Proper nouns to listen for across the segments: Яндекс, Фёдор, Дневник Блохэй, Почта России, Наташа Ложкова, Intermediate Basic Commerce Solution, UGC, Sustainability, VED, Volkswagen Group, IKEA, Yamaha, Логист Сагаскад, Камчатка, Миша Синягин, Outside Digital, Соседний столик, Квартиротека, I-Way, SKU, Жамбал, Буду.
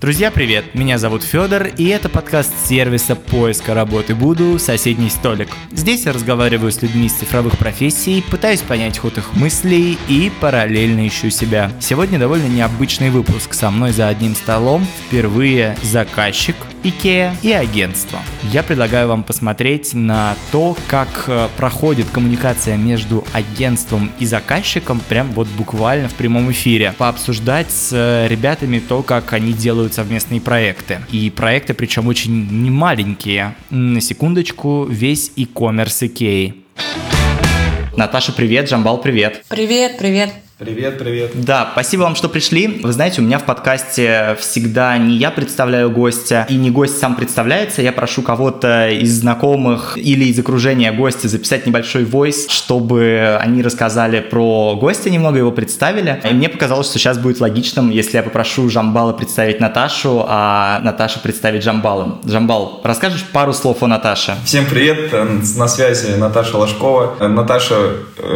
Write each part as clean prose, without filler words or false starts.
Друзья, привет! Меня зовут Фёдор, и это подкаст сервиса поиска работы Буду «Соседний столик». Здесь я разговариваю с людьми из цифровых профессий, пытаюсь понять ход их мыслей и параллельно ищу себя. Сегодня довольно необычный выпуск. Со мной за одним столом впервые заказчик IKEA и агентство. Я предлагаю вам посмотреть на то, как проходит коммуникация между агентством и заказчиком, прям вот буквально в прямом эфире. Пообсуждать с ребятами то, как они делают совместные проекты. И проекты, причем очень немаленькие. На секундочку, весь e-commerce IKEA. Наташа, привет! Жамбал, привет! Привет, привет! Привет, привет. Да, спасибо вам, что пришли. Вы знаете, у меня в подкасте всегда не я представляю гостя, и не гость сам представляется. Я прошу кого-то из знакомых или из окружения гостя записать небольшой войс, чтобы они рассказали про гостя, немного его представили. И мне показалось, что сейчас будет логичным, если я попрошу Жамбала представить Наташу, а Наташу представить Жамбалом. Жамбал, расскажешь пару слов о Наташе? Всем привет, на связи Наташа Ложкова. Наташа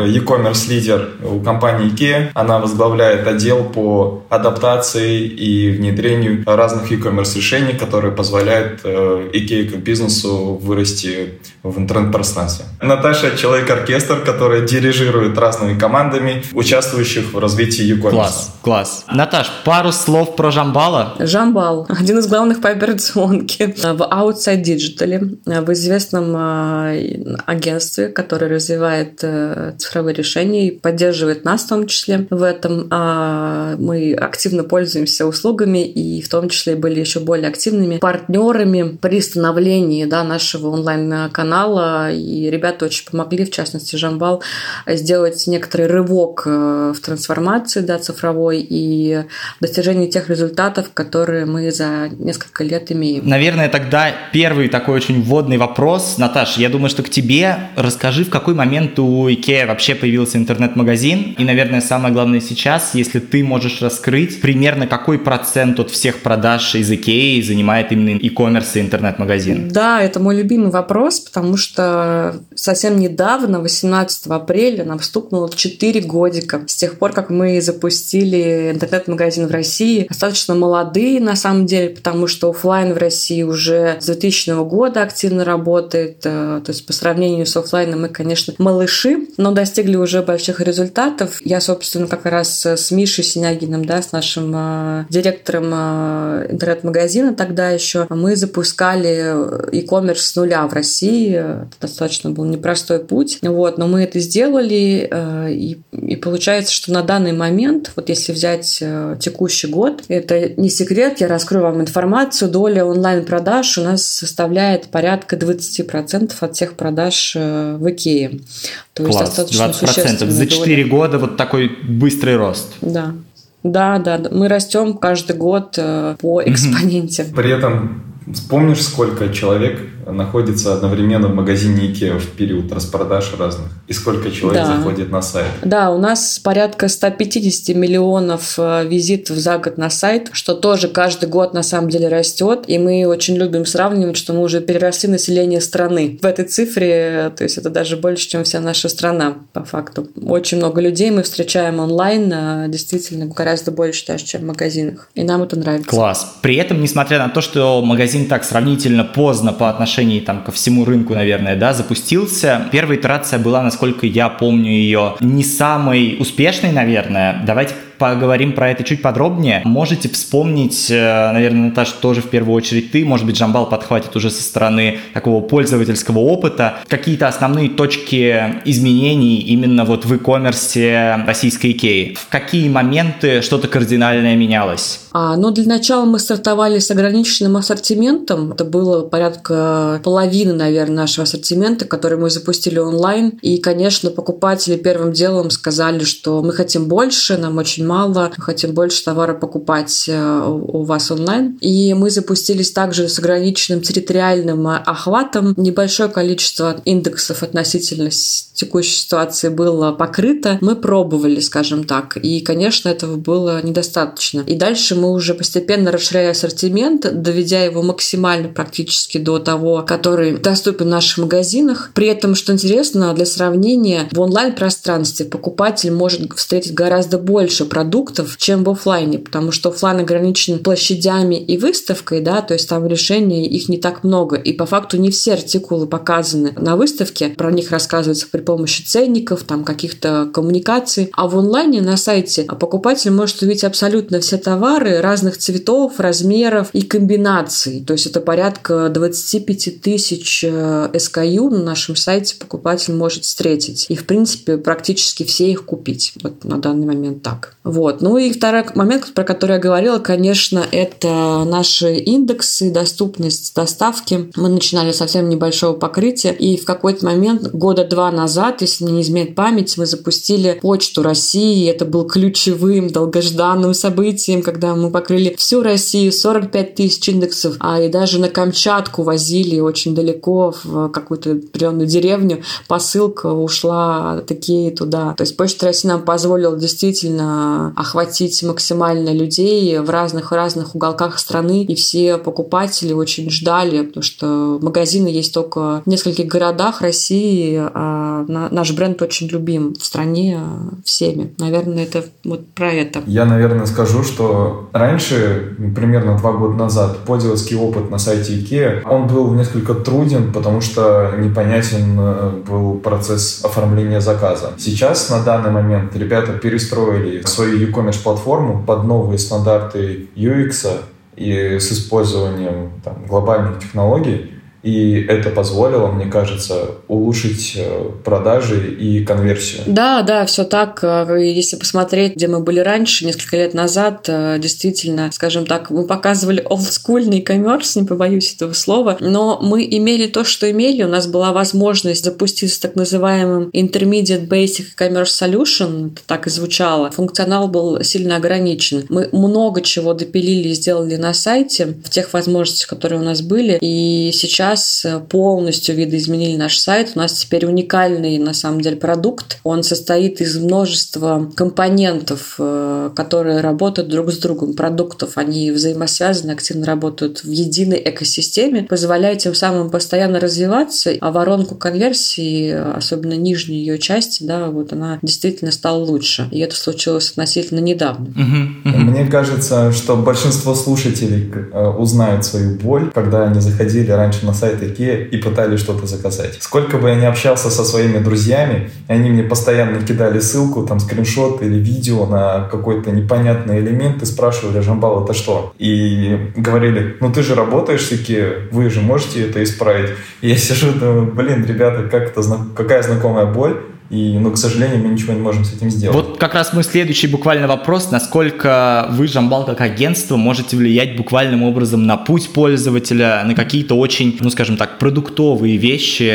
e-commerce лидер у компании IKEA. Она возглавляет отдел по адаптации и внедрению разных e-commerce решений, которые позволяют IKEA как бизнесу вырасти в интернет-пространстве. Наташа — человек-оркестр, который дирижирует разными командами, участвующих в развитии e-commerce. Класс, класс. Наташ, пару слов про Жамбала. Жамбал — один из главных по операционке в Outside Digital, в известном агентстве, которое развивает цифровые решения и поддерживает нас в том числе. В этом мы активно пользуемся услугами и в том числе были еще более активными партнерами при становлении нашего онлайн-канала. И ребята очень помогли, в частности, Жамбал, сделать некоторый рывок в трансформации цифровой и достижении тех результатов, которые мы за несколько лет имеем. Наверное, тогда первый такой очень вводный вопрос. Наташ, я думаю, что к тебе. Расскажи, в какой момент у IKEA вообще появился интернет-магазин и, наверное, самое главное сейчас, если ты можешь раскрыть примерно какой процент от всех продаж из IKEA занимает именно e-commerce и интернет-магазин. Да, это мой любимый вопрос, потому что совсем недавно, 18 апреля, нам стукнуло 4 годика с тех пор, как мы запустили интернет-магазин в России. Достаточно молодые, на самом деле, потому что офлайн в России уже с 2000 года активно работает. То есть по сравнению с офлайном мы, конечно, малыши, но достигли уже больших результатов. Я, собственно, как раз с Мишей Синягиным, с нашим директором интернет-магазина тогда еще, мы запускали e-commerce с нуля в России. Это достаточно был непростой путь. Но мы это сделали, и получается, что на данный момент, если взять текущий год, это не секрет, я раскрою вам информацию, доля онлайн-продаж у нас составляет порядка 20% от всех продаж в IKEA. То есть достаточно 20%. Существенная доля. За 4 года такой быстрый рост. Да. Мы растем каждый год по экспоненте. При этом вспомнишь, сколько человек находится одновременно в магазине IKEA в период распродаж разных? И сколько человек заходит на сайт? Да, у нас порядка 150 миллионов визитов за год на сайт, что тоже каждый год на самом деле растет. И мы очень любим сравнивать, что мы уже переросли население страны. В этой цифре, то есть это даже больше, чем вся наша страна по факту. Очень много людей мы встречаем онлайн, действительно гораздо больше даже, чем в магазинах. И нам это нравится. Класс. При этом, несмотря на то, что магазин так сравнительно поздно по отношению ко всему рынку, наверное, запустился. Первая итерация была, насколько я помню ее, не самой успешной, наверное. Давайте поговорим про это чуть подробнее. Можете вспомнить, наверное, Наташа, тоже в первую очередь ты, может быть, Жамбал подхватит уже со стороны такого пользовательского опыта, какие-то основные точки изменений именно в e-commerce российской IKEA. В какие моменты что-то кардинальное менялось? Для начала мы стартовали с ограниченным ассортиментом. Это было порядка половины, наверное, нашего ассортимента, который мы запустили онлайн. И, конечно, покупатели первым делом сказали, что мы хотим больше, нам очень мало, хотим больше товара покупать у вас онлайн. И мы запустились также с ограниченным территориальным охватом. Небольшое количество индексов относительно текущей ситуации было покрыто. Мы пробовали, скажем так. И, конечно, этого было недостаточно. И дальше мы уже постепенно расширяли ассортимент, доведя его максимально практически до того, который доступен в наших магазинах. При этом, что интересно, для сравнения, в онлайн-пространстве покупатель может встретить гораздо больше продуктов, чем в офлайне, потому что офлайн ограничен площадями и выставкой, да, то есть там решений их не так много, и по факту не все артикулы показаны на выставке, про них рассказывается при помощи ценников, там каких-то коммуникаций, а в онлайне на сайте покупатель может увидеть абсолютно все товары разных цветов, размеров и комбинаций, то есть это порядка 25 тысяч SKU на нашем сайте покупатель может встретить, и в принципе практически все их купить, вот на данный момент так. Вот. Ну и второй момент, про который я говорила, конечно, это наши индексы, доступность доставки. Мы начинали совсем небольшого покрытия, и в какой-то момент, года два назад, если мне не изменяет память, мы запустили Почту России, это был ключевым долгожданным событием, когда мы покрыли всю Россию, 45 тысяч индексов, а и даже на Камчатку возили очень далеко, в какую-то определенную деревню, посылка ушла такие туда. То есть Почта России нам позволила действительно охватить максимально людей в разных уголках страны, и все покупатели очень ждали, потому что магазины есть только в нескольких городах России, а наш бренд очень любим в стране всеми. Наверное, это вот про это. Я, наверное, скажу, что раньше, примерно 2 года назад, пользовательский опыт на сайте IKEA, он был несколько труден, потому что непонятен был процесс оформления заказа. Сейчас, на данный момент, ребята перестроили свою e-commerce платформу под новые стандарты UX и с использованием глобальных технологий. И это позволило, мне кажется, улучшить продажи и конверсию. Да, все так. Если посмотреть, где мы были раньше, несколько лет назад, действительно, скажем так, мы показывали олдскульный коммерс, не побоюсь этого слова, но мы имели то, что имели. У нас была возможность запуститься так называемым Intermediate Basic Commerce Solution, так и звучало. Функционал был сильно ограничен. Мы много чего допилили и сделали на сайте, в тех возможностях, которые у нас были, и сейчас полностью видоизменили наш сайт. У нас теперь уникальный, на самом деле, продукт. Он состоит из множества компонентов, которые работают друг с другом, продуктов. Они взаимосвязаны, активно работают в единой экосистеме, позволяя тем самым постоянно развиваться. А воронку конверсии, особенно нижней ее части, да, вот она действительно стала лучше. И это случилось относительно недавно. Мне кажется, что большинство слушателей узнают свою боль, когда они заходили раньше на сайт IKEA и пытались что-то заказать. Сколько бы я ни общался со своими друзьями, они мне постоянно кидали ссылку, там скриншот или видео на какой-то непонятный элемент и спрашивали: «Жамбал, это что?» И говорили: «Ну ты же работаешь с IKEA, вы же можете это исправить». И я сижу, думаю: блин, ребята, какая знакомая боль. И, к сожалению, мы ничего не можем с этим сделать. Вот как раз мой следующий буквально вопрос. Насколько вы, Жамбал, как агентство, можете влиять буквальным образом на путь пользователя, на какие-то очень, продуктовые вещи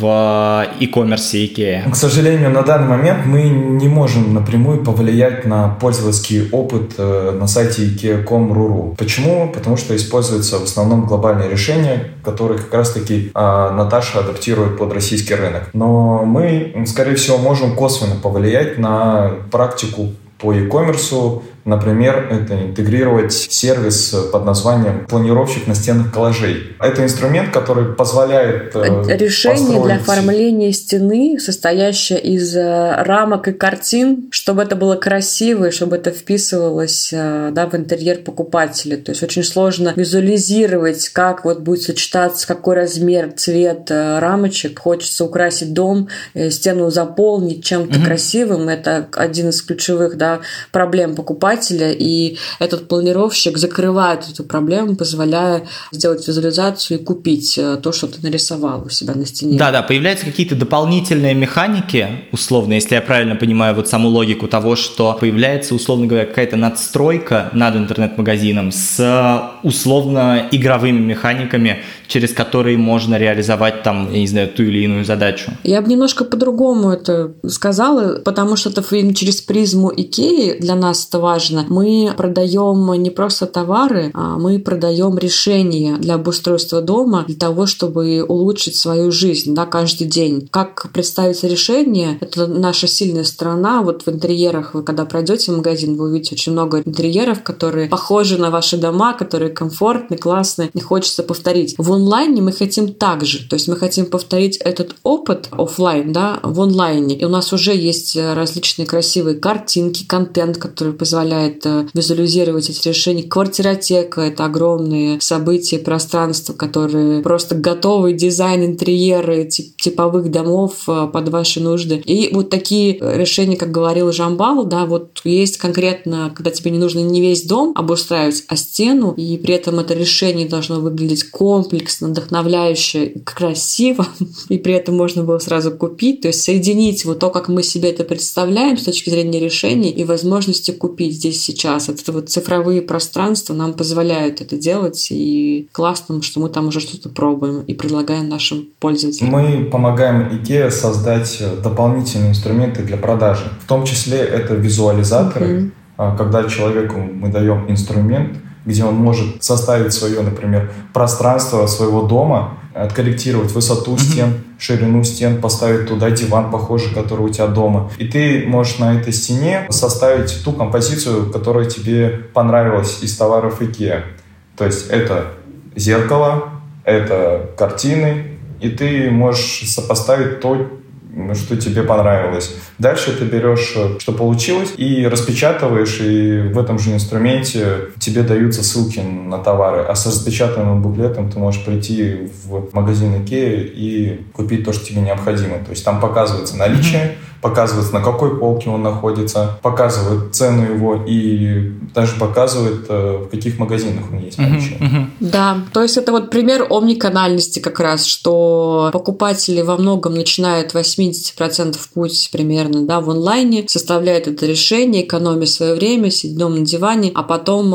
в e-commerce IKEA? К сожалению, на данный момент мы не можем напрямую повлиять на пользовательский опыт на сайте IKEA.com.ru. Почему? Потому что используются в основном глобальные решения, которые как раз-таки Наташа адаптирует под российский рынок. Но мы, скорее всего, можем косвенно повлиять на практику по e-commerce. Например, это интегрировать сервис под названием «Планировщик настенных коллажей». Это инструмент, который позволяет решение для оформления стены, состоящее из рамок и картин, чтобы это было красиво и чтобы это вписывалось в интерьер покупателя. То есть очень сложно визуализировать, как будет сочетаться, какой размер, цвет рамочек. Хочется украсить дом, стену заполнить чем-то красивым. Это один из ключевых проблем покупателя. И этот планировщик закрывает эту проблему, позволяя сделать визуализацию и купить то, что ты нарисовал у себя на стене. Да, появляются какие-то дополнительные механики, условно, если я правильно понимаю саму логику того, что появляется, условно говоря, какая-то надстройка над интернет-магазином с условно игровыми механиками, через которые можно реализовать ту или иную задачу. Я бы немножко по-другому это сказала, потому что это через призму IKEA для нас это важно. важно. Мы продаем не просто товары, а мы продаем решения для обустройства дома, для того, чтобы улучшить свою жизнь, да, каждый день. Как представить решение? Это наша сильная сторона. Вот в интерьерах, вы когда пройдете в магазин, вы увидите очень много интерьеров, которые похожи на ваши дома, которые комфортны, классные, и хочется повторить. В онлайне мы хотим так же. То есть мы хотим повторить этот опыт офлайн, да, в онлайне. И у нас уже есть различные красивые картинки, контент, который позволяет визуализировать эти решения. Квартиротека — это огромные события, пространства, которые просто готовый дизайн интерьера, типовых домов под ваши нужды. И вот такие решения, как говорил Жамбал, да, вот есть конкретно, когда тебе не нужно не весь дом обустраивать, а стену, и при этом это решение должно выглядеть комплексно, вдохновляюще, красиво, и при этом можно было сразу купить, то есть соединить вот то, как мы себе это представляем с точки зрения решений и возможности купить здесь сейчас. Это вот цифровые пространства нам позволяют это делать, и классно, что мы там уже что-то пробуем и предлагаем нашим пользователям. Мы помогаем IKEA создать дополнительные инструменты для продажи, в том числе это визуализаторы, когда человеку мы даем инструмент, где он может составить свое, например, пространство своего дома, откорректировать высоту стен, ширину стен, поставить туда диван, похожий, который у тебя дома. И ты можешь на этой стене составить ту композицию, которая тебе понравилась из товаров IKEA. То есть это зеркало, это картины, и ты можешь сопоставить то, что тебе понравилось. Дальше ты берешь, что получилось, и распечатываешь, и в этом же инструменте тебе даются ссылки на товары. А с распечатанным буклетом ты можешь прийти в магазин IKEA и купить то, что тебе необходимо. То есть там показывается наличие, показывается, на какой полке он находится, показывает цену его и даже показывает, в каких магазинах он есть. Да, то есть это вот пример омниканальности как раз, что покупатели во многом начинают 80% путь примерно, да, в онлайне, составляют это решение, экономят свое время, сидят дома на диване, а потом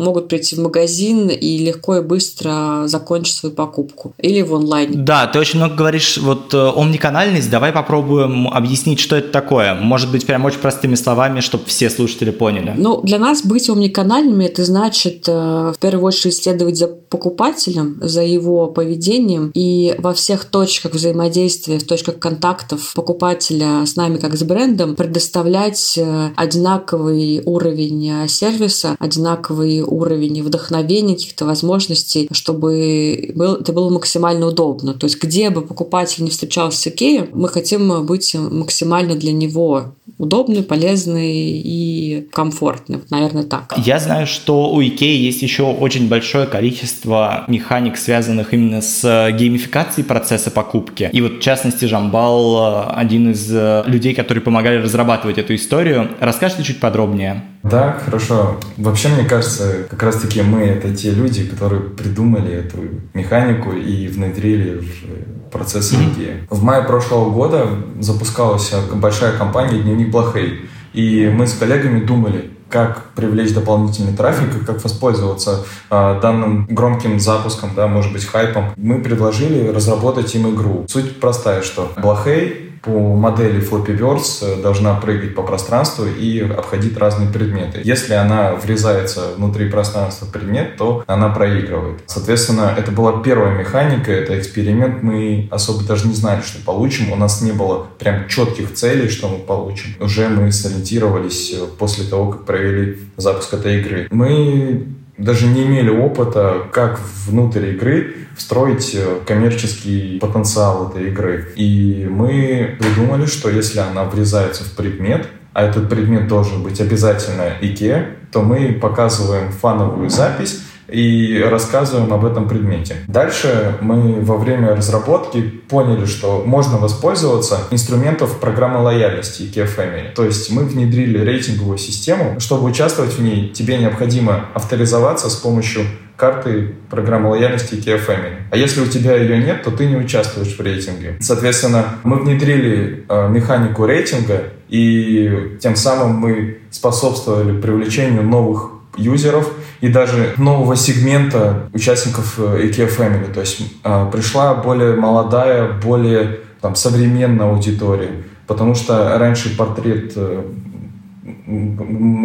могут прийти в магазин и легко и быстро закончить свою покупку. Или в онлайне. Да, ты очень много говоришь, вот омниканальность, давай попробуем объяснить, что это такое. Может быть, прям очень простыми словами, чтобы все слушатели поняли. Ну, для нас быть омниканальными — это значит, в первую очередь, следовать за покупателем, за его поведением и во всех точках взаимодействия, в точках контактов покупателя с нами как с брендом предоставлять одинаковый уровень сервиса, одинаковый уровень вдохновения, каких-то возможностей, чтобы это было максимально удобно. То есть где бы покупатель не встречался с IKEA, мы хотим быть максимально для него удобны, полезны и комфортны. Вот, наверное, так. Я знаю, что у IKEA есть еще очень большое количество механик, связанных именно с геймификацией процесса покупки. И вот, в частности, Жамбал, один из людей, которые помогали разрабатывать эту историю. Расскажите чуть подробнее. Да, хорошо. Вообще, мне кажется, как раз-таки мы — это те люди, которые придумали эту механику и внедрили в процесс IKEA. В мае прошлого года запускалась большая компания «Дневник Блохэй», и мы с коллегами думали, как привлечь дополнительный трафик, как воспользоваться данным громким запуском, да, может быть, хайпом. Мы предложили разработать им игру. Суть простая, что Блохэй по модели Flappy Birds должна прыгать по пространству и обходить разные предметы. Если она врезается внутри пространства в предмет, то она проигрывает. Соответственно, это была первая механика, это эксперимент. Мы особо даже не знали, что получим. У нас не было прям четких целей, что мы получим. Уже мы сориентировались после того, как провели запуск этой игры. Мы даже не имели опыта, как внутрь игры встроить коммерческий потенциал этой игры. И мы придумали, что если она врезается в предмет, а этот предмет должен быть обязательно IKEA, то мы показываем фановую запись и рассказываем об этом предмете. Дальше мы во время разработки поняли, что можно воспользоваться инструментов программы лояльности IKEA Family. То есть мы внедрили рейтинговую систему. Чтобы участвовать в ней, тебе необходимо авторизоваться с помощью карты программы лояльности IKEA Family. А если у тебя ее нет, то ты не участвуешь в рейтинге. Соответственно, мы внедрили механику рейтинга, и тем самым мы способствовали привлечению новых юзеров и даже нового сегмента участников IKEA Family. То есть пришла более молодая, более современная аудитория, потому что раньше портрет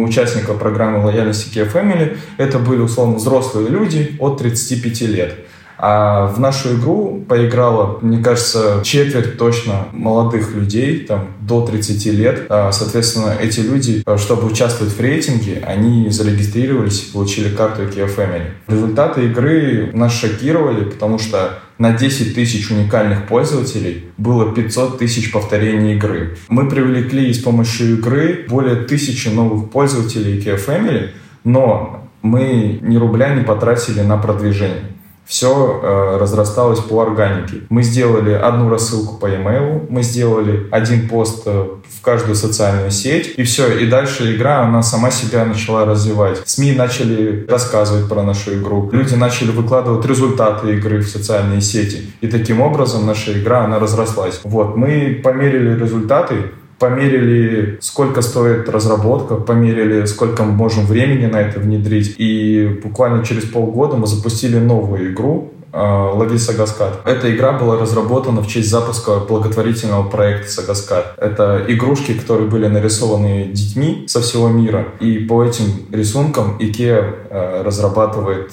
участников программы лояльности IKEA Family, это были, условно, взрослые люди от 35 лет. А в нашу игру поиграло, мне кажется, четверть точно молодых людей, там, до 30 лет. Соответственно, эти люди, чтобы участвовать в рейтинге, они зарегистрировались и получили карту IKEA Family. Результаты игры нас шокировали, потому что на 10 тысяч уникальных пользователей было 500 тысяч повторений игры. Мы привлекли с помощью игры более 1000 новых пользователей IKEA Family, но мы ни рубля не потратили на продвижение. Все разрасталось по органике. Мы сделали одну рассылку по e-mail, мы сделали один пост в каждую социальную сеть, и все. И дальше игра, она сама себя начала развивать. СМИ начали рассказывать про нашу игру, люди начали выкладывать результаты игры в социальные сети. И таким образом наша игра, она разрослась. Вот, мы померили результаты, померили, сколько стоит разработка, померили, сколько мы можем времени на это внедрить. И буквально через полгода мы запустили новую игру «Логист Сагаскад». Эта игра была разработана в честь запуска благотворительного проекта «Сагаскад». Это игрушки, которые были нарисованы детьми со всего мира. И по этим рисункам IKEA разрабатывает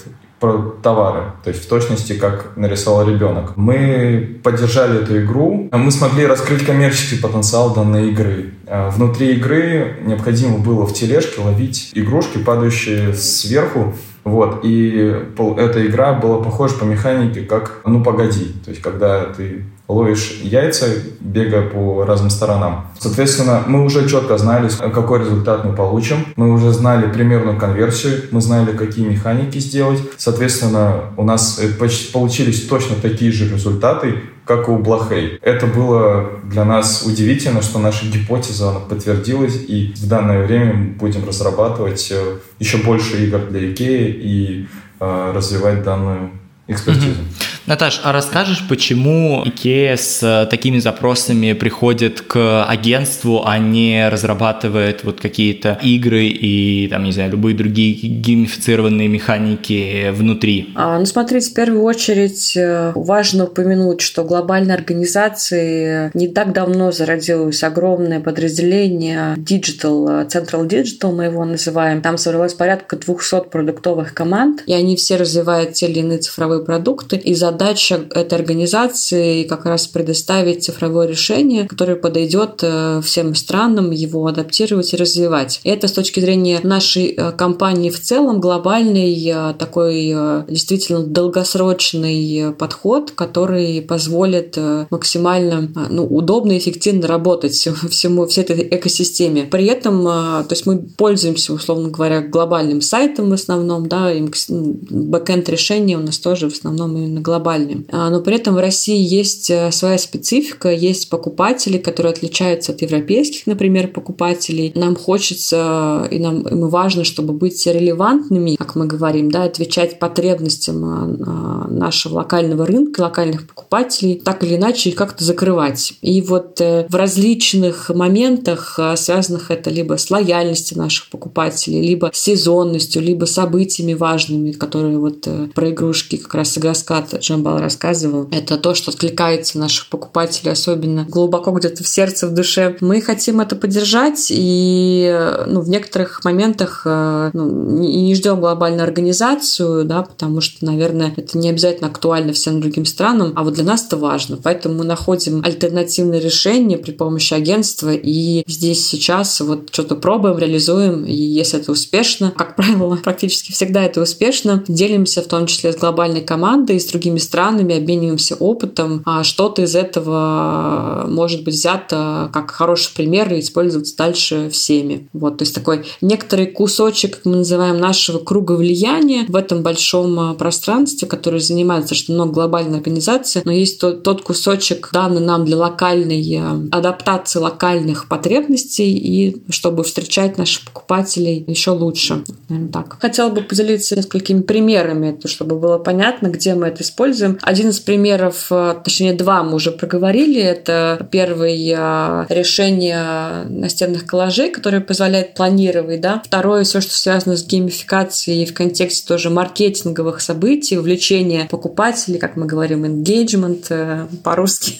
товары, то есть в точности, как нарисовал ребенок. Мы поддержали эту игру, мы смогли раскрыть коммерческий потенциал данной игры. Внутри игры необходимо было в тележке ловить игрушки, падающие сверху. Вот, и эта игра была похожа по механике как «Ну, погоди», то есть когда ты ловишь яйца, бегая по разным сторонам. Соответственно, мы уже четко знали, какой результат мы получим, мы уже знали примерную конверсию, мы знали, какие механики сделать. Соответственно, у нас получились точно такие же результаты, как у Блохэй. Это было для нас удивительно, что наша гипотеза подтвердилась, и в данное время мы будем разрабатывать еще больше игр для IKEA и развивать данную экспертизу. Наташ, а расскажешь, почему IKEA с такими запросами приходит к агентству, а не разрабатывает вот какие-то игры и, там, не знаю, любые другие геймифицированные механики внутри? Смотрите, в первую очередь важно упомянуть, что глобальной организации не так давно зародилось огромное подразделение Digital, Central Digital мы его называем. Там собралось порядка 200 продуктовых команд, и они все развивают те или иные цифровые продукты, и задача этой организации как раз предоставить цифровое решение, которое подойдет всем странам, его адаптировать и развивать. Это с точки зрения нашей компании в целом глобальный такой действительно долгосрочный подход, который позволит максимально удобно и эффективно работать всей этой экосистеме. При этом, то есть мы пользуемся, условно говоря, глобальным сайтом в основном, да, бэкэнд решения у нас тоже в основном именно глобальные. Но при этом в России есть своя специфика, есть покупатели, которые отличаются от европейских, например, покупателей. Нам хочется, и нам важно, чтобы быть релевантными, как мы говорим, да, отвечать потребностям нашего локального рынка, локальных покупателей, так или иначе их как-то закрывать. И вот в различных моментах, связанных это либо с лояльностью наших покупателей, либо с сезонностью, либо событиями важными, которые вот про игрушки как раз Сагаскад Жамбал рассказывал. Это то, что откликается наших покупателей, особенно глубоко где-то в сердце, в душе. Мы хотим это поддержать, и в некоторых моментах не ждем глобальную организацию, да, потому что, наверное, это не обязательно актуально всем другим странам, а вот для нас это важно. Поэтому мы находим альтернативные решения при помощи агентства, и здесь сейчас вот что-то пробуем, реализуем, и если это успешно, как правило, практически всегда это успешно, делимся в том числе с глобальной командой, с другими странами, обмениваемся опытом, а что-то из этого может быть взято как хороший пример и использоваться дальше всеми. Вот, то есть такой некоторый кусочек, как мы называем, нашего круга влияния в этом большом пространстве, которое занимает очень много глобальной организации, но есть тот кусочек, данный нам для локальной адаптации локальных потребностей и чтобы встречать наших покупателей еще лучше. Наверное, так. Хотела бы поделиться несколькими примерами, чтобы было понятно, где мы это используем используем. Один из примеров, точнее два мы уже проговорили, это первое решение настенных коллажей, которое позволяет планировать, да. Второе, все, что связано с геймификацией в контексте тоже маркетинговых событий, вовлечения покупателей, как мы говорим, engagement по-русски,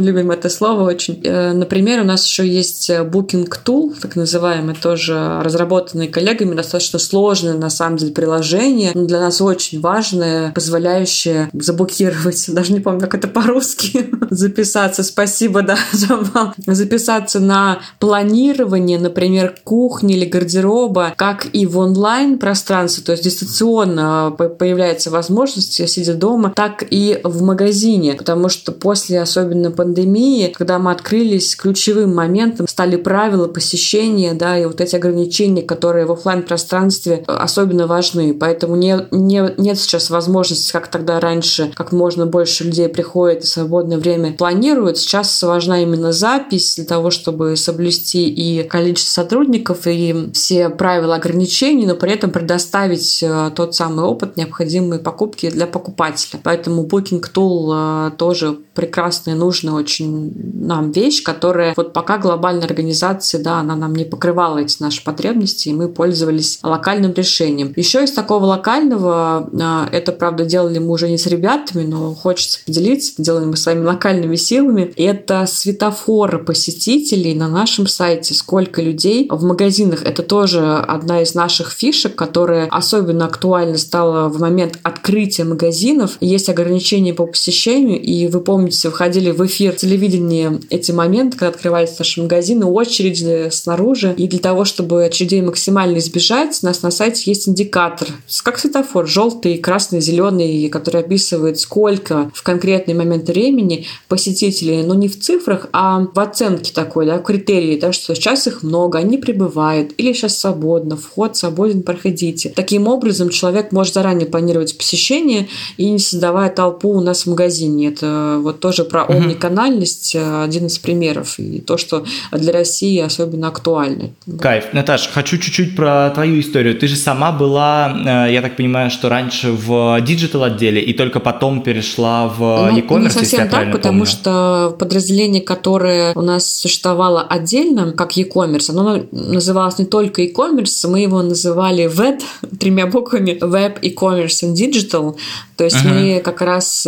любим это слово очень. Например, у нас еще есть Booking Tool, так называемый, тоже разработанный коллегами, достаточно сложное на самом деле приложение, но для нас очень важное, позволяющее заблокировать, даже не помню, как это по-русски, записаться, спасибо, да, Жамбал, записаться на планирование, например, кухни или гардероба, как и в онлайн-пространстве, то есть дистанционно появляется возможность, сидя дома, так и в магазине, потому что после, особенно пандемии, когда мы открылись, ключевым моментом стали правила посещения, да, и вот эти ограничения, которые в офлайн-пространстве особенно важны, поэтому нет сейчас возможности, как тогда раньше, как можно больше людей приходит и свободное время планирует, сейчас важна именно запись для того, чтобы соблюсти и количество сотрудников, и все правила ограничений, но при этом предоставить тот самый опыт, необходимые покупки для покупателя. Поэтому Booking Tool тоже прекрасная, нужная очень нам вещь, которая вот пока глобальная организация, да, она нам не покрывала эти наши потребности, и мы пользовались локальным решением. Еще из такого локального, это, правда, делали мы уже не с ребятами, но хочется поделиться, делаем мы своими локальными силами, это светофоры посетителей на нашем сайте, сколько людей в магазинах. Это тоже одна из наших фишек, которая особенно актуальна стала в момент открытия магазинов. Есть ограничения по посещению, и вы помните, выходили в эфир телевидения эти моменты, когда открывались наши магазины, очереди снаружи, и для того, чтобы очередей максимально избежать, у нас на сайте есть индикатор, как светофор, желтый, красный, зеленый, который описывает, сколько в конкретный момент времени посетителей, но не в цифрах, а в оценке такой, да, в критерии, да, что сейчас их много, они прибывают, или сейчас свободно, вход свободен, проходите. Таким образом, человек может заранее планировать посещение и не создавая толпу у нас в магазине. Это вот тоже про омниканальность, один из примеров, и то, что для России особенно актуально. Кайф. Наташа, хочу чуть-чуть про твою историю. Ты же сама была, я так понимаю, что раньше в диджитал-отделе и только потом перешла в e-commerce, не совсем так, потому что подразделение, которое у нас существовало отдельно, как e-commerce, оно называлось не только e-commerce, мы его называли VED, тремя буквами Web, e-commerce and Digital, то есть мы как раз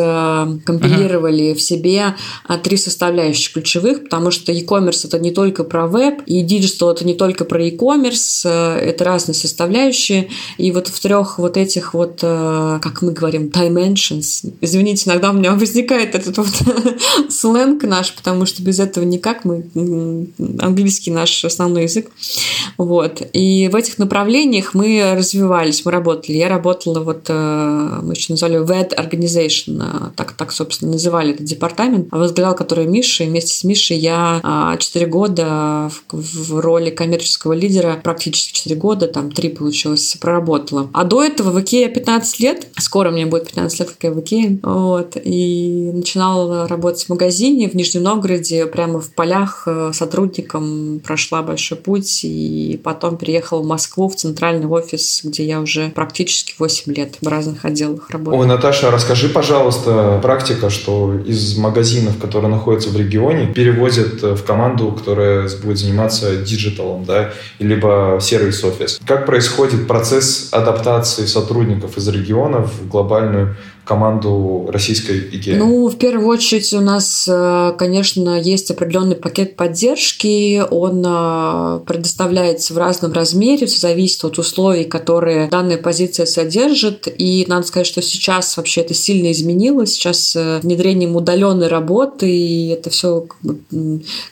компилировали в себе три составляющих ключевых, потому что e-commerce это не только про веб, и digital это не только про e-commerce, это разные составляющие, и вот в трех вот этих вот, как мы говорим, dimensions, извините, иногда у меня возникает этот вот сленг наш, потому что без этого никак, мы английский наш основной язык, вот, и в этих направлениях мы развивались, мы работали, я работала вот, мы еще назвали Vet Organization, так собственно называли этот департамент, возглавлял который Миша, и вместе с Мишей я 4 года в роли коммерческого лидера, практически 4 года, там 3 получилось, проработала. А до этого в IKEA 15 лет, скоро мне будет 15 лет, как я в IKEA, вот, и начинала работать в магазине в Нижнем Новгороде, прямо в полях сотрудником, прошла большой путь, и потом переехала в Москву, в центральный офис, где я уже практически 8 лет в разных отделах работала. Ой, Наташа, расскажи, пожалуйста, практика, что из магазинов, которые находятся в регионе, переводят в команду, которая будет заниматься диджиталом, да, либо сервис-офис. Как происходит процесс адаптации сотрудников из регионов в глобальную команду российской IKEA? Ну, в первую очередь у нас, конечно, есть определенный пакет поддержки, он предоставляется в разном размере, все зависит от условий, которые данная позиция содержит, и надо сказать, что сейчас вообще это сильно изменилось, сейчас внедрением удаленной работы, и это все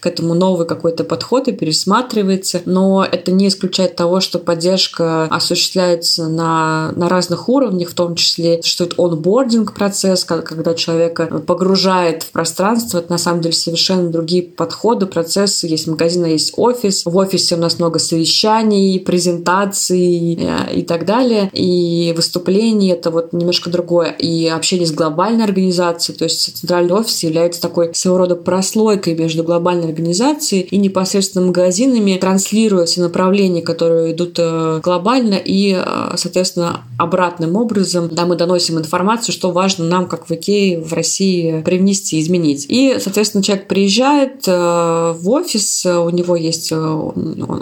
к этому новый какой-то подход и пересматривается, но это не исключает того, что поддержка осуществляется на разных уровнях, в том числе, что это онборд, процесс, когда человека погружает в пространство, это на самом деле совершенно другие подходы, процессы. Есть магазин, есть офис. В офисе у нас много совещаний, презентаций и так далее. И выступлений, это вот немножко другое. И общение с глобальной организацией, то есть центральный офис является такой своего рода прослойкой между глобальной организацией и непосредственно магазинами, транслируя все направления, которые идут глобально и, соответственно, обратным образом, да, мы доносим информацию, что что важно нам, как в IKEA, в России привнести, изменить. И, соответственно, человек приезжает в офис, у него есть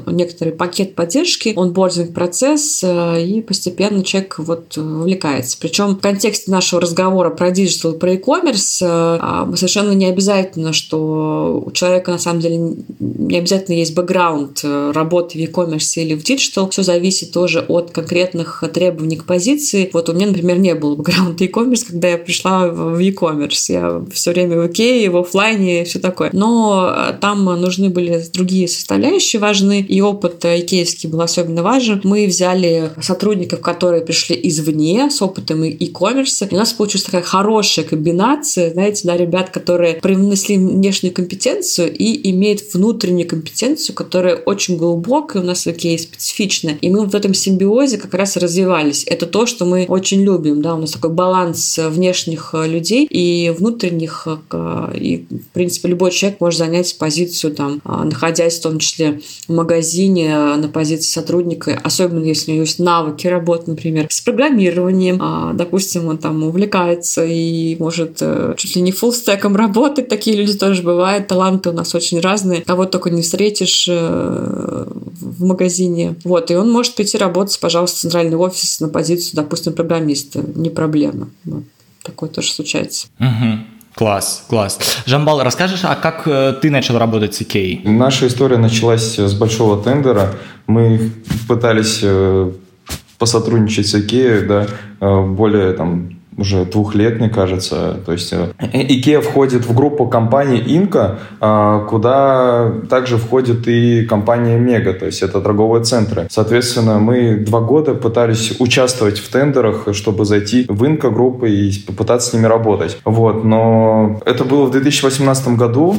некоторый пакет поддержки, онбординг процесс, и постепенно человек вот увлекается. Причем в контексте нашего разговора про диджитал и про e-commerce совершенно не обязательно, что у человека на самом деле не обязательно есть бэкграунд работы в e-commerce или в диджитал. Все зависит тоже от конкретных требований к позиции. Вот у меня, например, не было бэкграунда e-commerce, когда я пришла в e-commerce. Я все время в IKEA, в офлайне и все такое. Но там нужны были другие составляющие важны, и опыт икеевский был особенно важен. Мы взяли сотрудников, которые пришли извне с опытом e-commerce. И у нас получилась такая хорошая комбинация, знаете, да, ребят, которые привнесли внешнюю компетенцию и имеют внутреннюю компетенцию, которая очень глубокая, у нас в IKEA специфичная. И мы в этом симбиозе как раз развивались. Это то, что мы очень любим, да, у нас такой баланс внешних людей и внутренних, и, в принципе, любой человек может занять позицию, там, находясь в том числе в магазине, на позиции сотрудника, особенно если у него есть навыки работы, например, с программированием, допустим, он там увлекается и может чуть ли не фуллстеком работать, такие люди тоже бывают, таланты у нас очень разные, кого только не встретишь в магазине, вот, и он может прийти работать, пожалуйста, в центральный офис на позицию, допустим, программиста, не проблема, вот. Такое тоже случается. Угу. Класс, класс. Жамбал, расскажешь, а как ты начал работать с IKEA? Наша история началась с большого тендера. Мы пытались посотрудничать с IKEA, да, более там уже 2 лет, мне кажется. То есть IKEA входит в группу компаний Inca, куда также входит и компания Мега, то есть это торговые центры. Соответственно, мы 2 года пытались участвовать в тендерах, чтобы зайти в Inca группы и попытаться с ними работать. Вот. Но это было в 2018 году.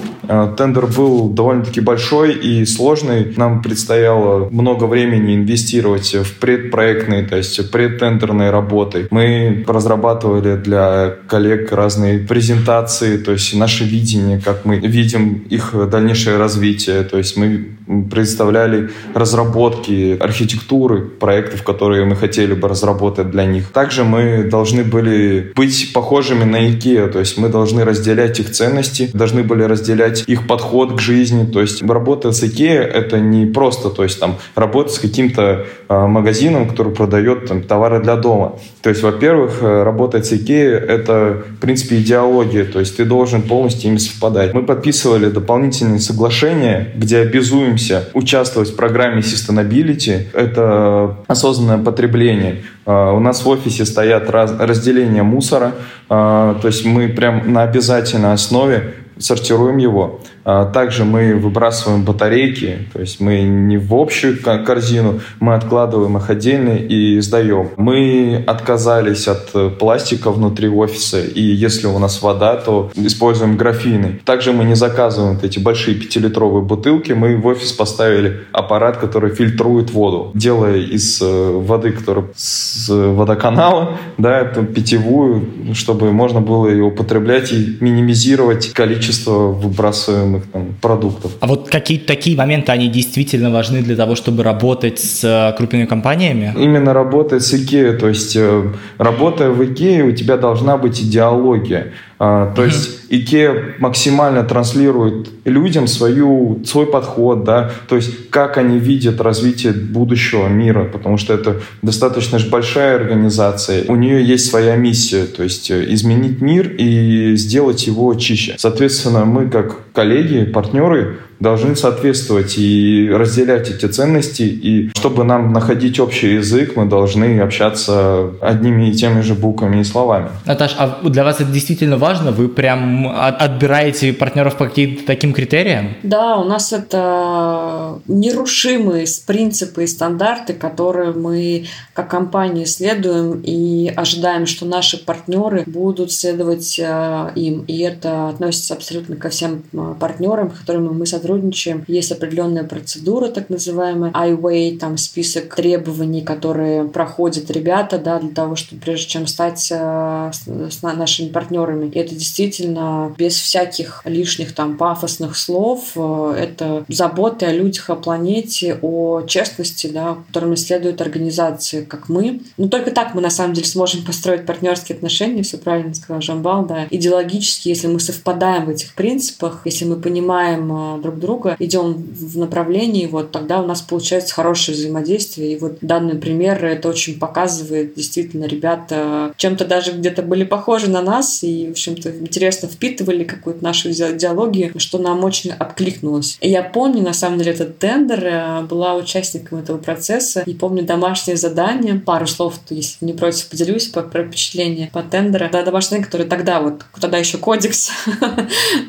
Тендер был довольно-таки большой и сложный. Нам предстояло много времени инвестировать в предпроектные, то есть предтендерные работы. Мы разрабатывали для коллег разные презентации, то есть наше видение, как мы видим их дальнейшее развитие. То есть мы представляли разработки, архитектуры проектов, которые мы хотели бы разработать для них. Также мы должны были быть похожими на IKEA, то есть мы должны разделять их ценности, должны были разделять их подход к жизни. То есть работа с IKEA — это не просто, то есть там работа с каким-то магазином, который продает там товары для дома. То есть, во-первых, работать с IKEA — это, в принципе, идеология, то есть ты должен полностью им совпадать. Мы подписывали дополнительные соглашения, где обязуемся участвовать в программе Sustainability. Это осознанное потребление. У нас в офисе стоят разделение мусора, то есть мы прям на обязательной основе сортируем его. Также мы выбрасываем батарейки, то есть мы не в общую корзину, мы откладываем их отдельно и сдаем. Мы отказались от пластика внутри офиса, и если у нас вода, то используем графины. Также мы не заказываем вот эти большие 5-литровые бутылки, мы в офис поставили аппарат, который фильтрует воду, делая из воды, которая с водоканала, да, эту питьевую, чтобы можно было ее употреблять и минимизировать количество выбрасываемых там продуктов. А вот какие-то такие моменты, они действительно важны для того, чтобы работать с крупными компаниями? Именно работать с IKEA, то есть работая в IKEA, у тебя должна быть идеология. То есть IKEA максимально транслирует людям свой подход, да, то есть как они видят развитие будущего мира, потому что это достаточно же большая организация, у нее есть своя миссия, то есть изменить мир и сделать его чище. Соответственно, мы как коллеги, партнеры должны соответствовать и разделять эти ценности, и чтобы нам находить общий язык, мы должны общаться одними и теми же буквами и словами. Наташ, а для вас это действительно важно? Вы прям отбираете партнеров по каким-то таким критериям? Да, у нас это нерушимые принципы и стандарты, которые мы как компания следуем и ожидаем, что наши партнеры будут следовать им. И это относится абсолютно ко всем партнерам, с которыми мы сотрудничаем. сотрудничаем. Есть определенная процедура, так называемая I-Way, там список требований, которые проходят ребята, да, для того, чтобы прежде чем стать с нашими партнерами. И это действительно без всяких лишних там пафосных слов. Это заботы о людях, о планете, о честности, да, которыми следуют организации, как мы. Но только так мы на самом деле сможем построить партнерские отношения, все правильно сказал Жамбал, да. Идеологически, если мы совпадаем в этих принципах, если мы понимаем друг друга, идем в направлении, вот тогда у нас получается хорошее взаимодействие. И вот данный пример это очень показывает. Действительно, ребята чем-то даже где-то были похожи на нас и, в общем-то, интересно впитывали какую-то нашу идеологию, что нам очень откликнулось. И я помню, на самом деле, этот тендер, была участником этого процесса и помню домашнее задание. Пару слов, если не против, поделюсь про впечатление по тендеру. Да, домашнее, которое тогда еще кодекс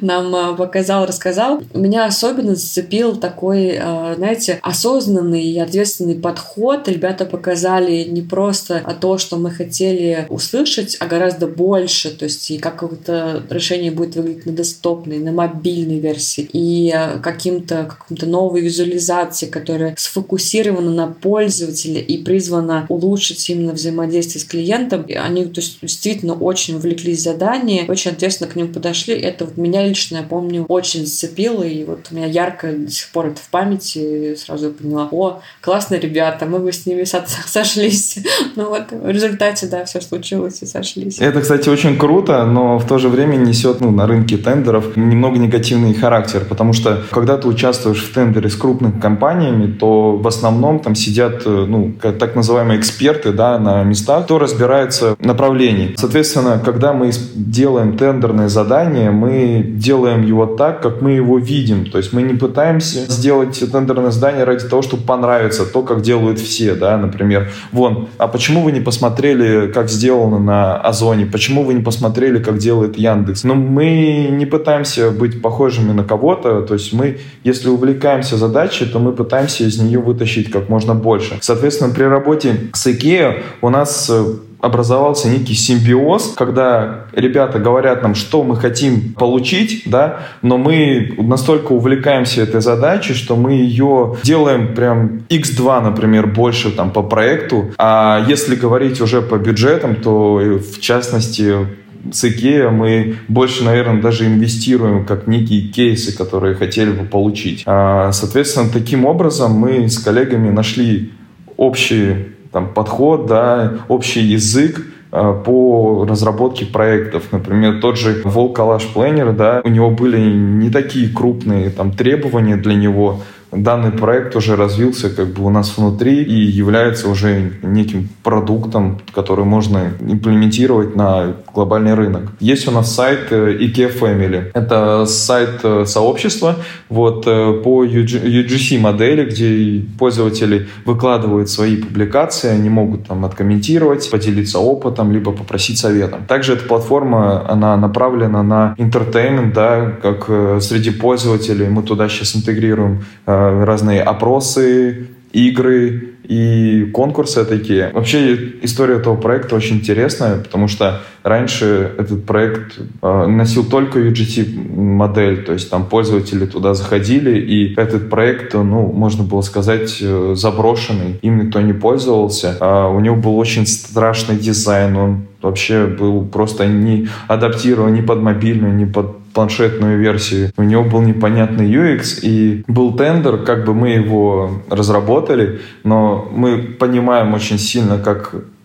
нам показал, рассказал. Меня особенно зацепил такой, знаете, осознанный и ответственный подход. Ребята показали не просто то, что мы хотели услышать, а гораздо больше. То есть и как это решение будет выглядеть на десктопной, на мобильной версии и каким-то новой визуализации, которая сфокусирована на пользователе и призвана улучшить именно взаимодействие с клиентом. И они, то есть, действительно очень увлеклись заданием, очень ответственно к ним подошли. Это вот меня лично, я помню, очень зацепило, и вот у меня ярко до сих пор это в памяти, сразу поняла, о, классные ребята, мы бы с ними сошлись. Ну вот, в результате, да, все случилось и сошлись. Это, кстати, очень круто, но в то же время несет, на рынке тендеров немного негативный характер, потому что, когда ты участвуешь в тендере с крупными компаниями, то в основном там сидят, так называемые эксперты, да, на местах, кто разбирается в направлении. Соответственно, когда мы делаем тендерное задание, мы делаем его так, как мы его видим, то есть мы не пытаемся сделать тендерное задание ради того, чтобы понравиться то, как делают все, да, например, а почему вы не посмотрели, как сделано на Озоне, почему вы не посмотрели, как делает Яндекс. Но мы не пытаемся быть похожими на кого-то, то есть мы, если увлекаемся задачей, то мы пытаемся из нее вытащить как можно больше. Соответственно, при работе с IKEA у нас образовался некий симбиоз, когда ребята говорят нам, что мы хотим получить, да, но мы настолько увлекаемся этой задачей, что мы ее делаем прям x2, например, больше там по проекту. А если говорить уже по бюджетам, то в частности с IKEA мы больше, наверное, даже инвестируем как некие кейсы, которые хотели бы получить. Соответственно, таким образом мы с коллегами нашли общий подход, да, общий язык по разработке проектов. Например, тот же Volkswagen Planner, да, у него были не такие крупные требования для него. Данный проект уже развился у нас внутри и является уже неким продуктом, который можно имплементировать на глобальный рынок. Есть у нас сайт IKEA Family. Это сайт сообщества по UGC модели, где пользователи выкладывают свои публикации, они могут откомментировать, поделиться опытом, либо попросить советом. Также эта платформа, она направлена на entertainment, да, как среди пользователей. Мы туда сейчас интегрируем разные опросы, игры и конкурсы от IKEA. Вообще история этого проекта очень интересная, потому что раньше этот проект носил только UGC-модель, то есть пользователи туда заходили, и этот проект, можно было сказать, заброшенный, им никто не пользовался. У него был очень страшный дизайн, он вообще был просто не адаптирован ни под мобильную, ни под планшетную версию. У него был непонятный UX, и был тендер, мы его разработали, но мы понимаем очень сильно,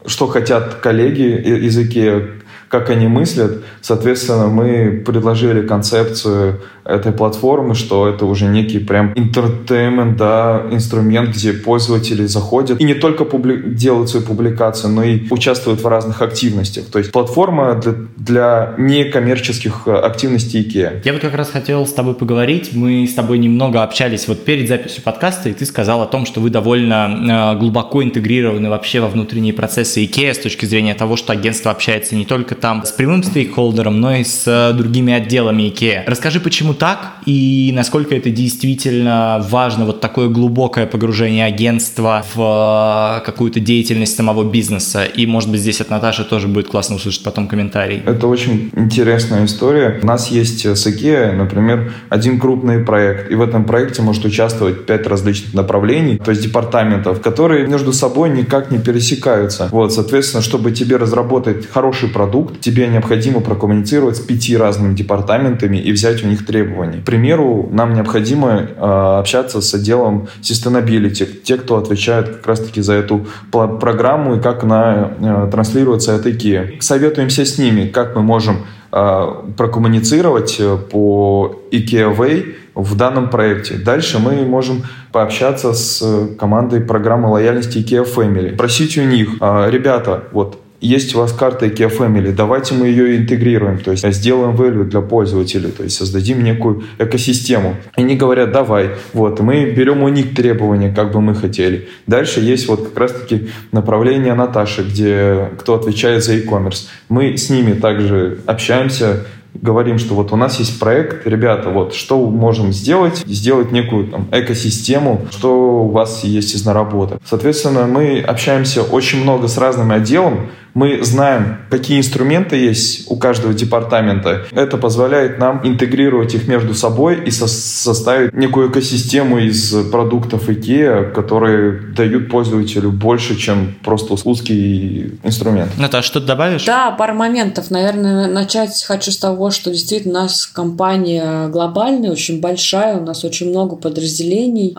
что хотят коллеги из IKEA, как они мыслят. Соответственно, мы предложили концепцию этой платформы, что это уже некий прям entertainment, да, инструмент, где пользователи заходят и не только делают свою публикацию, но и участвуют в разных активностях. То есть платформа для некоммерческих активностей IKEA. Я как раз хотел с тобой поговорить. Мы с тобой немного общались перед записью подкаста, и ты сказал о том, что вы довольно глубоко интегрированы вообще во внутренние процессы IKEA с точки зрения того, что агентство общается не только там с прямым стейкхолдером, но и с другими отделами IKEA. Расскажи, почему так и насколько это действительно важно, вот такое глубокое погружение агентства в какую-то деятельность самого бизнеса. И, может быть, здесь от Наташи тоже будет классно услышать потом комментарий. Это очень интересная история. У нас есть с IKEA, например, один крупный проект, и в этом проекте может участвовать 5 различных направлений, то есть департаментов, которые между собой никак не пересекаются. Вот, соответственно, чтобы тебе разработать хороший продукт, тебе необходимо прокоммуницировать с 5 разными департаментами и взять у них требования. К примеру, нам необходимо общаться с отделом Sustainability, те, кто отвечает как раз-таки за эту программу и как она транслируется от IKEA. Советуемся с ними, как мы можем прокоммуницировать по IKEA Way в данном проекте. Дальше мы можем пообщаться с командой программы лояльности IKEA Family, просить у них: ребята, вот есть у вас карта IKEA Family, давайте мы ее интегрируем, то есть сделаем value для пользователей, то есть создадим некую экосистему. Они говорят: давай, вот, мы берем у них требования, как бы мы хотели. Дальше есть вот как раз-таки направление Наташи, где кто отвечает за e-commerce. Мы с ними также общаемся, говорим, что вот у нас есть проект, ребята, вот что можем сделать, сделать некую там экосистему, что у вас есть из наработок. Соответственно, мы общаемся очень много с разным отделом, мы знаем, какие инструменты есть у каждого департамента. Это позволяет нам интегрировать их между собой и составить некую экосистему из продуктов IKEA, которые дают пользователю больше, чем просто узкий инструмент. Наташа, что ты добавишь? Да, пару моментов. Наверное, начать хочу с того, что действительно у нас компания глобальная, очень большая, у нас очень много подразделений,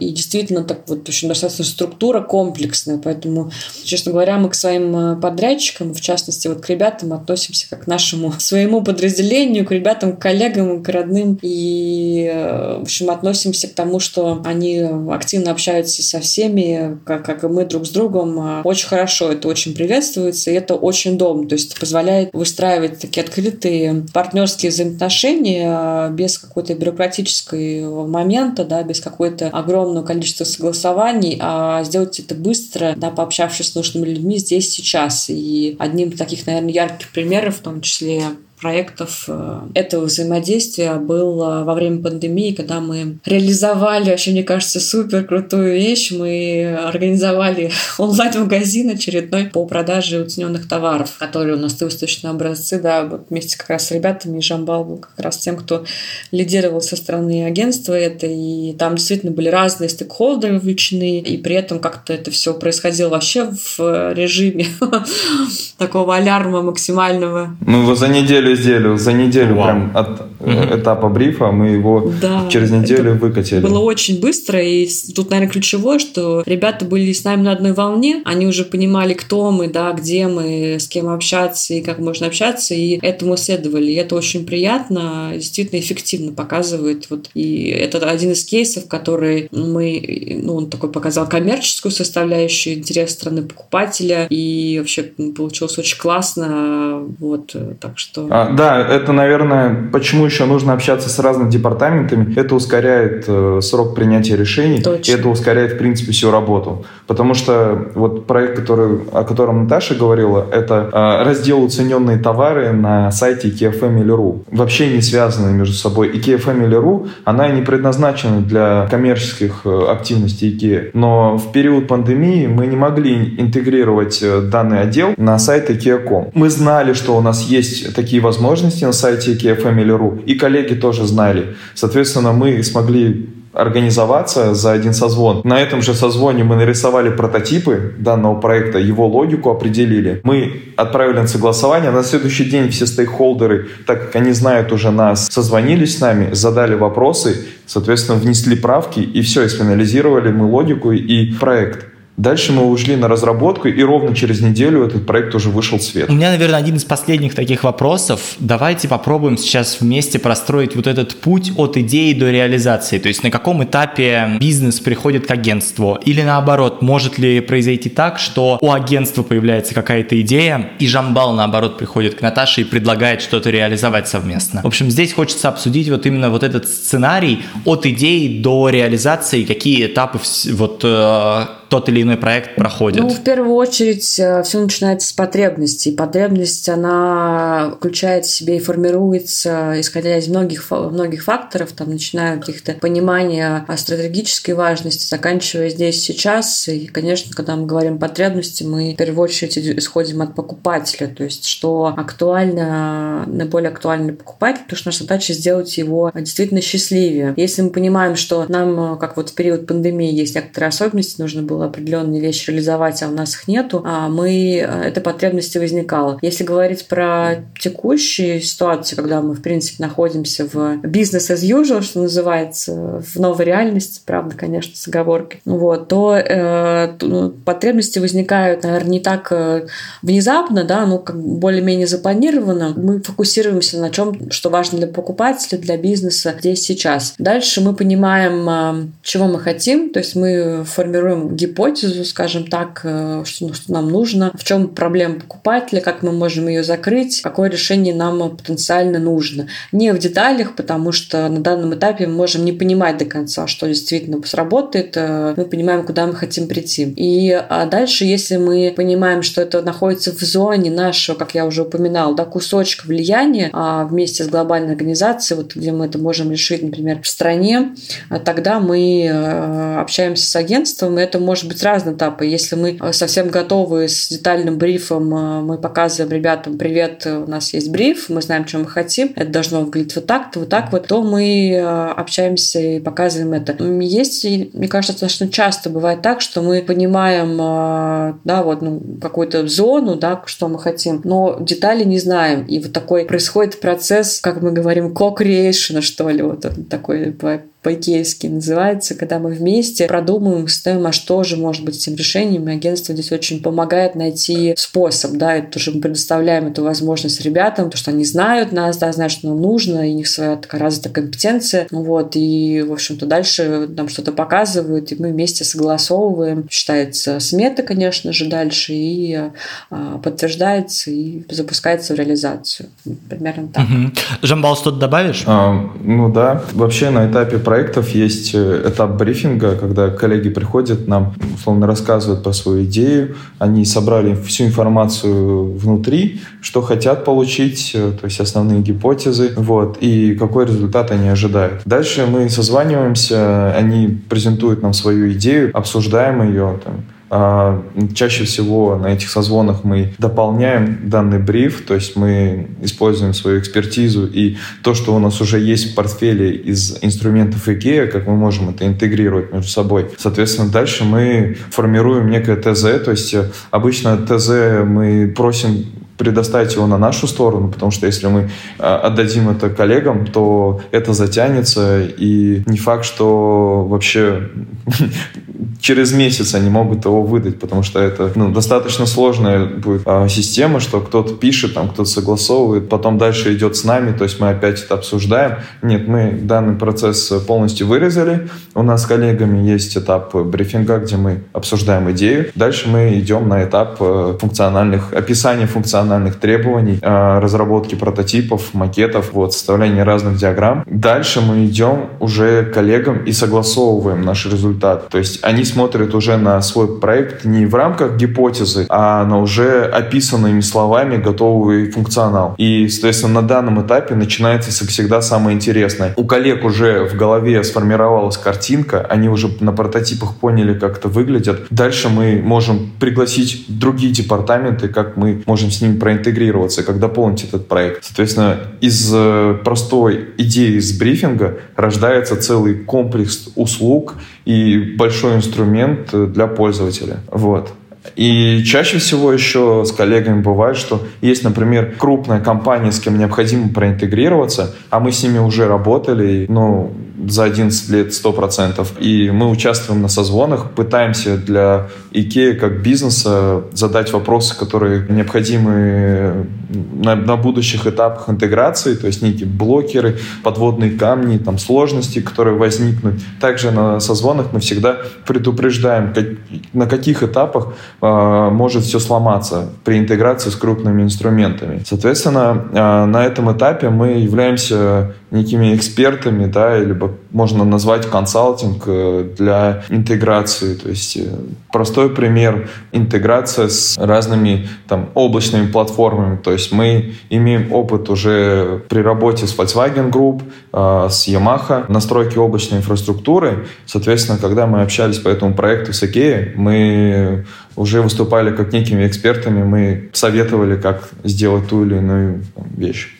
и действительно так вот очень достаточно структура комплексная, поэтому, честно говоря, мы к своим подрядчикам, в частности вот к ребятам, относимся как к нашему своему подразделению, к ребятам, к коллегам, к родным, и в общем относимся к тому, что они активно общаются со всеми, как и мы друг с другом, очень хорошо, это очень приветствуется, и это очень удобно, то есть позволяет выстраивать такие открытые партнерские взаимоотношения без какой-то бюрократического момента, да, без какого-то огромного количества согласований, а сделать это быстро, да, пообщавшись с нужными людьми здесь, сейчас. И одним из таких, наверное, ярких примеров, в том числе проектов этого взаимодействия, был во время пандемии, когда мы реализовали, вообще, мне кажется, супер крутую вещь. Мы организовали онлайн-магазин очередной по продаже уцененных товаров, которые у нас выставочные образцы, да, вот вместе как раз с ребятами, и Жамбал был как раз тем, кто лидировал со стороны агентства это, и там действительно были разные стейкхолдеры вовлечены, и при этом как-то это все происходило вообще в режиме такого алярма максимального. Ну, вы за неделю прям от этапа брифа мы его через неделю выкатили. Было очень быстро, и тут, наверное, ключевое, что ребята были с нами на одной волне, они уже понимали, кто мы, да, где мы, с кем общаться и как можно общаться, и этому следовали. И это очень приятно, действительно эффективно показывает. Вот. И это один из кейсов, который мы, ну, он такой показал коммерческую составляющую, интерес стороны покупателя, и вообще получилось очень классно. Вот, так что... Да, это, наверное, почему еще нужно общаться с разными департаментами. Это ускоряет срок принятия решений. Точно. И это ускоряет, в принципе, всю работу. Потому что вот проект, о котором Наташа говорила, это раздел «Уцененные товары» на сайте IKEA Family.ru. Вообще не связаны между собой. IKEA Family.ru, она не предназначена для коммерческих активностей IKEA. Но в период пандемии мы не могли интегрировать данный отдел на сайт IKEA.com. Мы знали, что у нас есть такие возможности на сайте IKEA Family.ru, и коллеги тоже знали. Соответственно, мы смогли организоваться за один созвон. На этом же созвоне мы нарисовали прототипы данного проекта, его логику определили. Мы отправили на согласование. На следующий день все стейкхолдеры, так как они знают уже нас, созвонились с нами, задали вопросы, соответственно, внесли правки, и все, и сфинализировали мы логику и проект. Дальше мы ушли на разработку, и ровно через неделю этот проект уже вышел в свет. У меня, наверное, один из последних таких вопросов. Давайте попробуем сейчас вместе простроить вот этот путь от идеи до реализации. То есть на каком этапе бизнес приходит к агентству? Или наоборот, может ли произойти так, что у агентства появляется какая-то идея, и Жамбал, наоборот, приходит к Наташе и предлагает что-то реализовать совместно? В общем, здесь хочется обсудить вот именно вот этот сценарий от идеи до реализации, какие этапы вот тот или иной проект проходит? Ну, в первую очередь, все начинается с потребностей. Потребность, она включает в себе и формируется, исходя из многих факторов, там, начиная от каких-то понимания о стратегической важности, заканчивая здесь сейчас. И, конечно, когда мы говорим о потребности, мы в первую очередь исходим от покупателя, то есть что актуально, наиболее актуально покупатель, потому что наша задача сделать его действительно счастливее. Если мы понимаем, что нам, как вот в период пандемии, есть некоторые особенности, нужно было определенные вещи реализовать, а у нас их нету, эта потребность возникала. Если говорить про текущую ситуацию, когда мы, в принципе, находимся в business as usual, что называется, в новой реальности, правда, конечно, с оговоркой, то потребности возникают, наверное, не так внезапно, как более-менее запланированно. Мы фокусируемся на чем, что важно для покупателя, для бизнеса здесь, сейчас. Дальше мы понимаем, чего мы хотим, то есть мы формируем гипотезу, скажем так, что нам нужно, в чем проблема покупателя, как мы можем ее закрыть, какое решение нам потенциально нужно. Не в деталях, потому что на данном этапе мы можем не понимать до конца, что действительно сработает, мы понимаем, куда мы хотим прийти. И дальше, если мы понимаем, что это находится в зоне нашего, как я уже упоминала, кусочка влияния вместе с глобальной организацией, вот где мы это можем решить, например, в стране, тогда мы общаемся с агентством, и это может быть разные этапы. Если мы совсем готовы с детальным брифом, мы показываем ребятам: привет, у нас есть бриф, мы знаем, чего мы хотим, это должно выглядеть вот так-то, вот так вот, то мы общаемся и показываем это. Есть, мне кажется, достаточно часто бывает так, что мы понимаем какую-то зону, что мы хотим, но детали не знаем. И вот такой происходит процесс, как мы говорим, co-creation, что ли, вот такой по-икеевски называется, когда мы вместе продумываем, ставим, а что же может быть этим решением, и агентство здесь очень помогает найти способ, это уже мы предоставляем эту возможность ребятам, потому что они знают нас, знают, что нам нужно, и у них своя такая развитая компетенция, и, в общем-то, дальше нам что-то показывают, и мы вместе согласовываем, считается смета, конечно же, дальше, и подтверждается, и запускается в реализацию. Примерно так. Жамбал, что-то добавишь? Вообще на этапе проектов есть этап брифинга, когда коллеги приходят, нам условно рассказывают про свою идею, они собрали всю информацию внутри, что хотят получить, то есть основные гипотезы, и какой результат они ожидают. Дальше мы созваниваемся, они презентуют нам свою идею, обсуждаем ее, чаще всего на этих созвонах мы дополняем данный бриф, то есть мы используем свою экспертизу и то, что у нас уже есть в портфеле из инструментов IKEA, как мы можем это интегрировать между собой. Соответственно, дальше мы формируем некое ТЗ, то есть обычно ТЗ мы просим предоставить его на нашу сторону, потому что если мы отдадим это коллегам, то это затянется, и не факт, что вообще через месяц они могут его выдать, потому что это достаточно сложная будет система, что кто-то пишет, кто-то согласовывает, потом дальше идет с нами, то есть мы опять это обсуждаем. Нет, мы данный процесс полностью вырезали, у нас с коллегами есть этап брифинга, где мы обсуждаем идею, дальше мы идем на этап описания функциональных требований, разработки прототипов, макетов, составления разных диаграмм. Дальше мы идем уже к коллегам и согласовываем наш результат. То есть они смотрят уже на свой проект не в рамках гипотезы, а на уже описанными словами готовый функционал. И, соответственно, на данном этапе начинается всегда самое интересное. У коллег уже в голове сформировалась картинка, они уже на прототипах поняли, как это выглядит. Дальше мы можем пригласить другие департаменты, как мы можем с ними проинтегрироваться, как дополнить этот проект. Соответственно, из простой идеи, из брифинга рождается целый комплекс услуг и большой инструмент для пользователя. И чаще всего еще с коллегами бывает, что есть, например, крупная компания, с кем необходимо проинтегрироваться, а мы с ними уже работали, за 11 лет 100%. И мы участвуем на созвонах, пытаемся для IKEA как бизнеса задать вопросы, которые необходимы на будущих этапах интеграции, то есть некие блокеры, подводные камни, сложности, которые возникнут. Также на созвонах мы всегда предупреждаем, на каких этапах может все сломаться при интеграции с крупными инструментами. Соответственно, на этом этапе мы являемся некими экспертами, да, либо можно назвать консалтинг для интеграции. То есть простой пример – интеграция с разными там, облачными платформами. То есть мы имеем опыт уже при работе с Volkswagen Group, с Yamaha, настройки облачной инфраструктуры. Соответственно, когда мы общались по этому проекту с IKEA, мы уже выступали как некими экспертами, мы советовали, как сделать ту или иную вещь.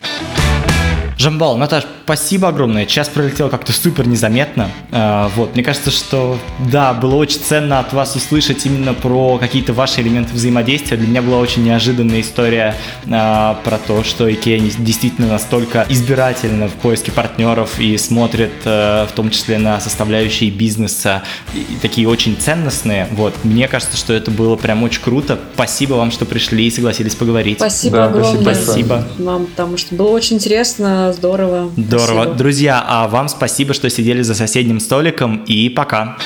Жамбал, Наташ, спасибо огромное. Час пролетел как-то супер незаметно. Вот. Мне кажется, что да, было очень ценно от вас услышать именно про какие-то ваши элементы взаимодействия. Для меня была очень неожиданная история про то, что IKEA действительно настолько избирательно в поиске партнеров и смотрит в том числе на составляющие бизнеса, и такие очень ценностные. Вот. Мне кажется, что это было прям очень круто. Спасибо вам, что пришли и согласились поговорить. Спасибо, да, огромное. Спасибо вам, потому что было очень интересно. Здорово. Спасибо. Друзья, а вам спасибо, что сидели за соседним столиком, и пока.